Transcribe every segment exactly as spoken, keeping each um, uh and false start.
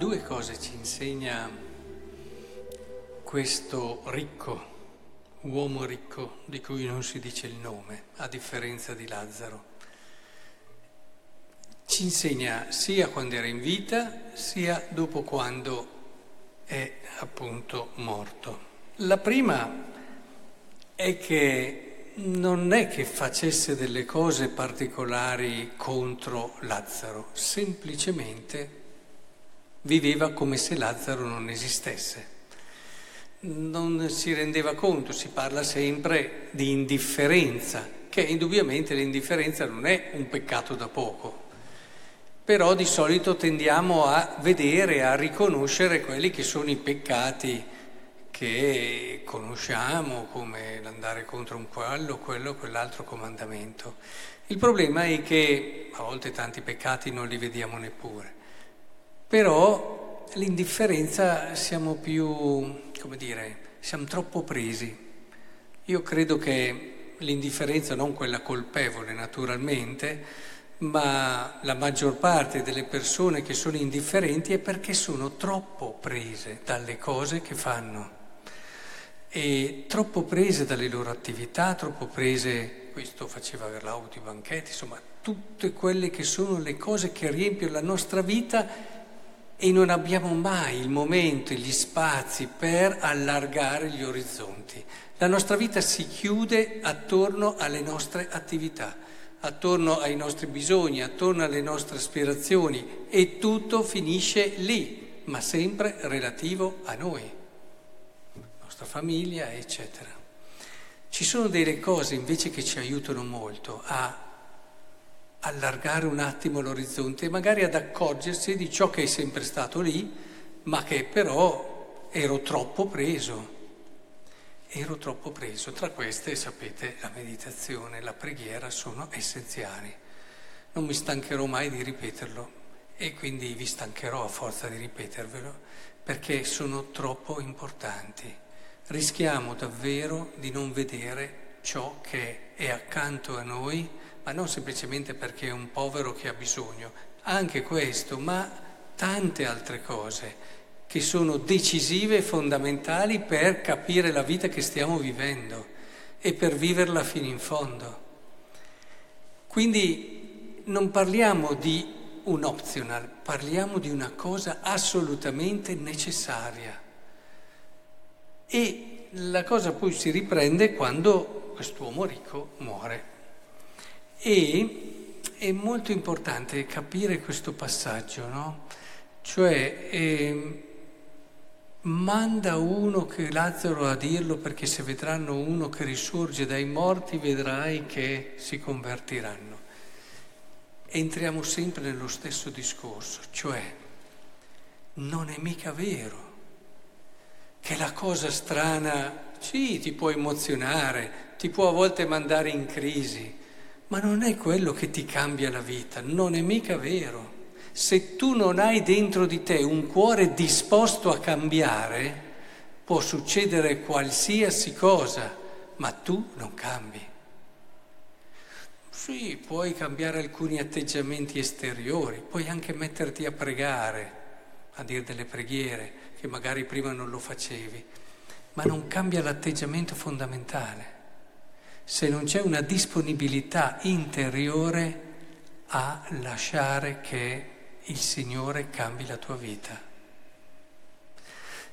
due cose ci insegna questo ricco, uomo ricco di cui non si dice il nome, a differenza di Lazzaro. Ci insegna sia quando era in vita, sia dopo quando è appunto morto. La prima è che non è che facesse delle cose particolari contro Lazzaro, semplicemente viveva come se Lazzaro non esistesse. Non si rendeva conto, si parla sempre di indifferenza, che indubbiamente l'indifferenza non è un peccato da poco, però di solito tendiamo a vedere, a riconoscere quelli che sono i peccati che conosciamo, come l'andare contro un quello, quello, quell'altro comandamento. Il problema è che a volte tanti peccati non li vediamo neppure, però l'indifferenza siamo più... come dire, siamo troppo presi. Io credo che l'indifferenza, non quella colpevole naturalmente, ma la maggior parte delle persone che sono indifferenti è perché sono troppo prese dalle cose che fanno e troppo prese dalle loro attività, troppo prese, questo faceva Verlaut, i banchetti, insomma tutte quelle che sono le cose che riempiono la nostra vita, e non abbiamo mai il momento e gli spazi per allargare gli orizzonti. La nostra vita si chiude attorno alle nostre attività, attorno ai nostri bisogni, attorno alle nostre aspirazioni, e tutto finisce lì, ma sempre relativo a noi, nostra famiglia, eccetera. Ci sono delle cose invece che ci aiutano molto a allargare un attimo l'orizzonte e magari ad accorgersi di ciò che è sempre stato lì, ma che però ero troppo preso, ero troppo preso. Tra queste, sapete, la meditazione e la preghiera sono essenziali. Non mi stancherò mai di ripeterlo e quindi vi stancherò a forza di ripetervelo, perché sono troppo importanti. Rischiamo davvero di non vedere ciò che è accanto a noi, ma non semplicemente perché è un povero che ha bisogno, anche questo, ma tante altre cose che sono decisive e fondamentali per capire la vita che stiamo vivendo e per viverla fino in fondo. Quindi non parliamo di un optional, parliamo di una cosa assolutamente necessaria. E la cosa poi si riprende quando quest'uomo ricco muore. E è molto importante capire questo passaggio, no? Cioè, eh, manda uno che Lazzaro a dirlo, perché se vedranno uno che risorge dai morti vedrai che si convertiranno. Entriamo sempre nello stesso discorso, cioè non è mica vero che la cosa strana, sì, ti può emozionare, ti può a volte mandare in crisi, ma non è quello che ti cambia la vita, non è mica vero. Se tu non hai dentro di te un cuore disposto a cambiare, può succedere qualsiasi cosa, ma tu non cambi. Sì, puoi cambiare alcuni atteggiamenti esteriori, puoi anche metterti a pregare, a dire delle preghiere che magari prima non lo facevi, ma non cambia l'atteggiamento fondamentale, se non c'è una disponibilità interiore a lasciare che il Signore cambi la tua vita.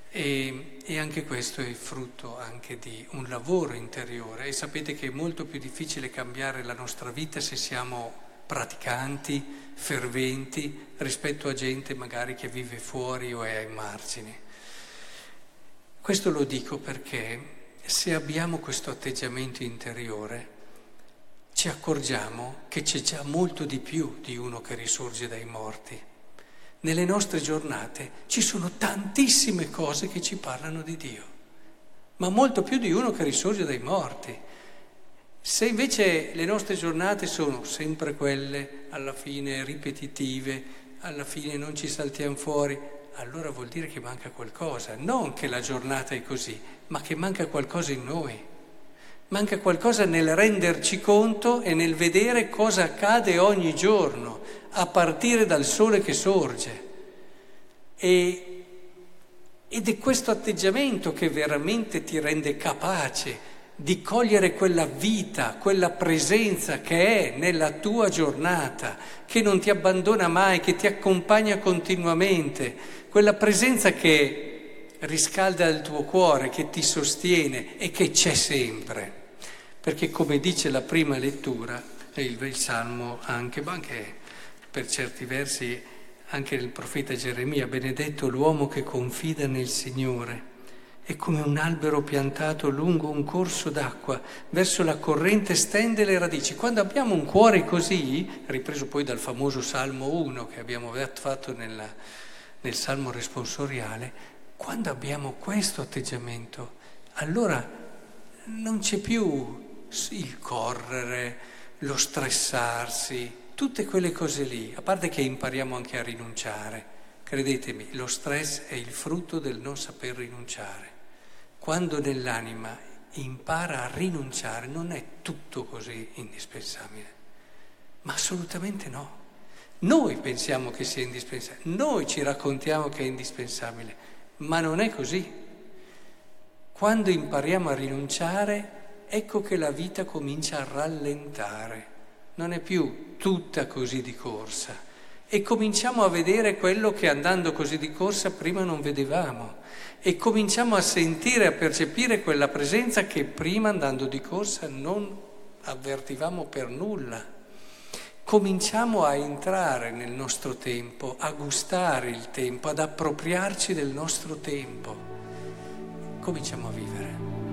E, e anche questo è frutto anche di un lavoro interiore, e sapete che è molto più difficile cambiare la nostra vita se siamo praticanti, ferventi, rispetto a gente magari che vive fuori o è ai margini. Questo lo dico perché se abbiamo questo atteggiamento interiore ci accorgiamo che c'è già molto di più di uno che risorge dai morti. Nelle nostre giornate ci sono tantissime cose che ci parlano di Dio, ma molto più di uno che risorge dai morti. Se invece le nostre giornate sono sempre quelle, alla fine ripetitive, alla fine non ci saltiamo fuori, allora vuol dire che manca qualcosa, non che la giornata è così, ma che manca qualcosa in noi, manca qualcosa nel renderci conto e nel vedere cosa accade ogni giorno, a partire dal sole che sorge. E, ed è questo atteggiamento che veramente ti rende capace di cogliere quella vita, quella presenza che è nella tua giornata, che non ti abbandona mai, che ti accompagna continuamente, quella presenza che riscalda il tuo cuore, che ti sostiene e che c'è sempre. Perché, come dice la prima lettura, e il, il Salmo anche, ma anche per certi versi anche il profeta Geremia, benedetto l'uomo che confida nel Signore. È come un albero piantato lungo un corso d'acqua, verso la corrente stende le radici. Quando abbiamo un cuore così, ripreso poi dal famoso Salmo uno che abbiamo fatto nella, nel Salmo responsoriale, quando abbiamo questo atteggiamento, allora non c'è più il correre, lo stressarsi, tutte quelle cose lì, a parte che impariamo anche a rinunciare. Credetemi, lo stress è il frutto del non saper rinunciare. Quando nell'anima impara a rinunciare, non è tutto così indispensabile, ma assolutamente no. Noi pensiamo che sia indispensabile, noi ci raccontiamo che è indispensabile, ma non è così. Quando impariamo a rinunciare, ecco che la vita comincia a rallentare, non è più tutta così di corsa. E cominciamo a vedere quello che andando così di corsa prima non vedevamo, e cominciamo a sentire, a percepire quella presenza che prima andando di corsa non avvertivamo per nulla. Cominciamo a entrare nel nostro tempo, a gustare il tempo, ad appropriarci del nostro tempo. Cominciamo a vivere.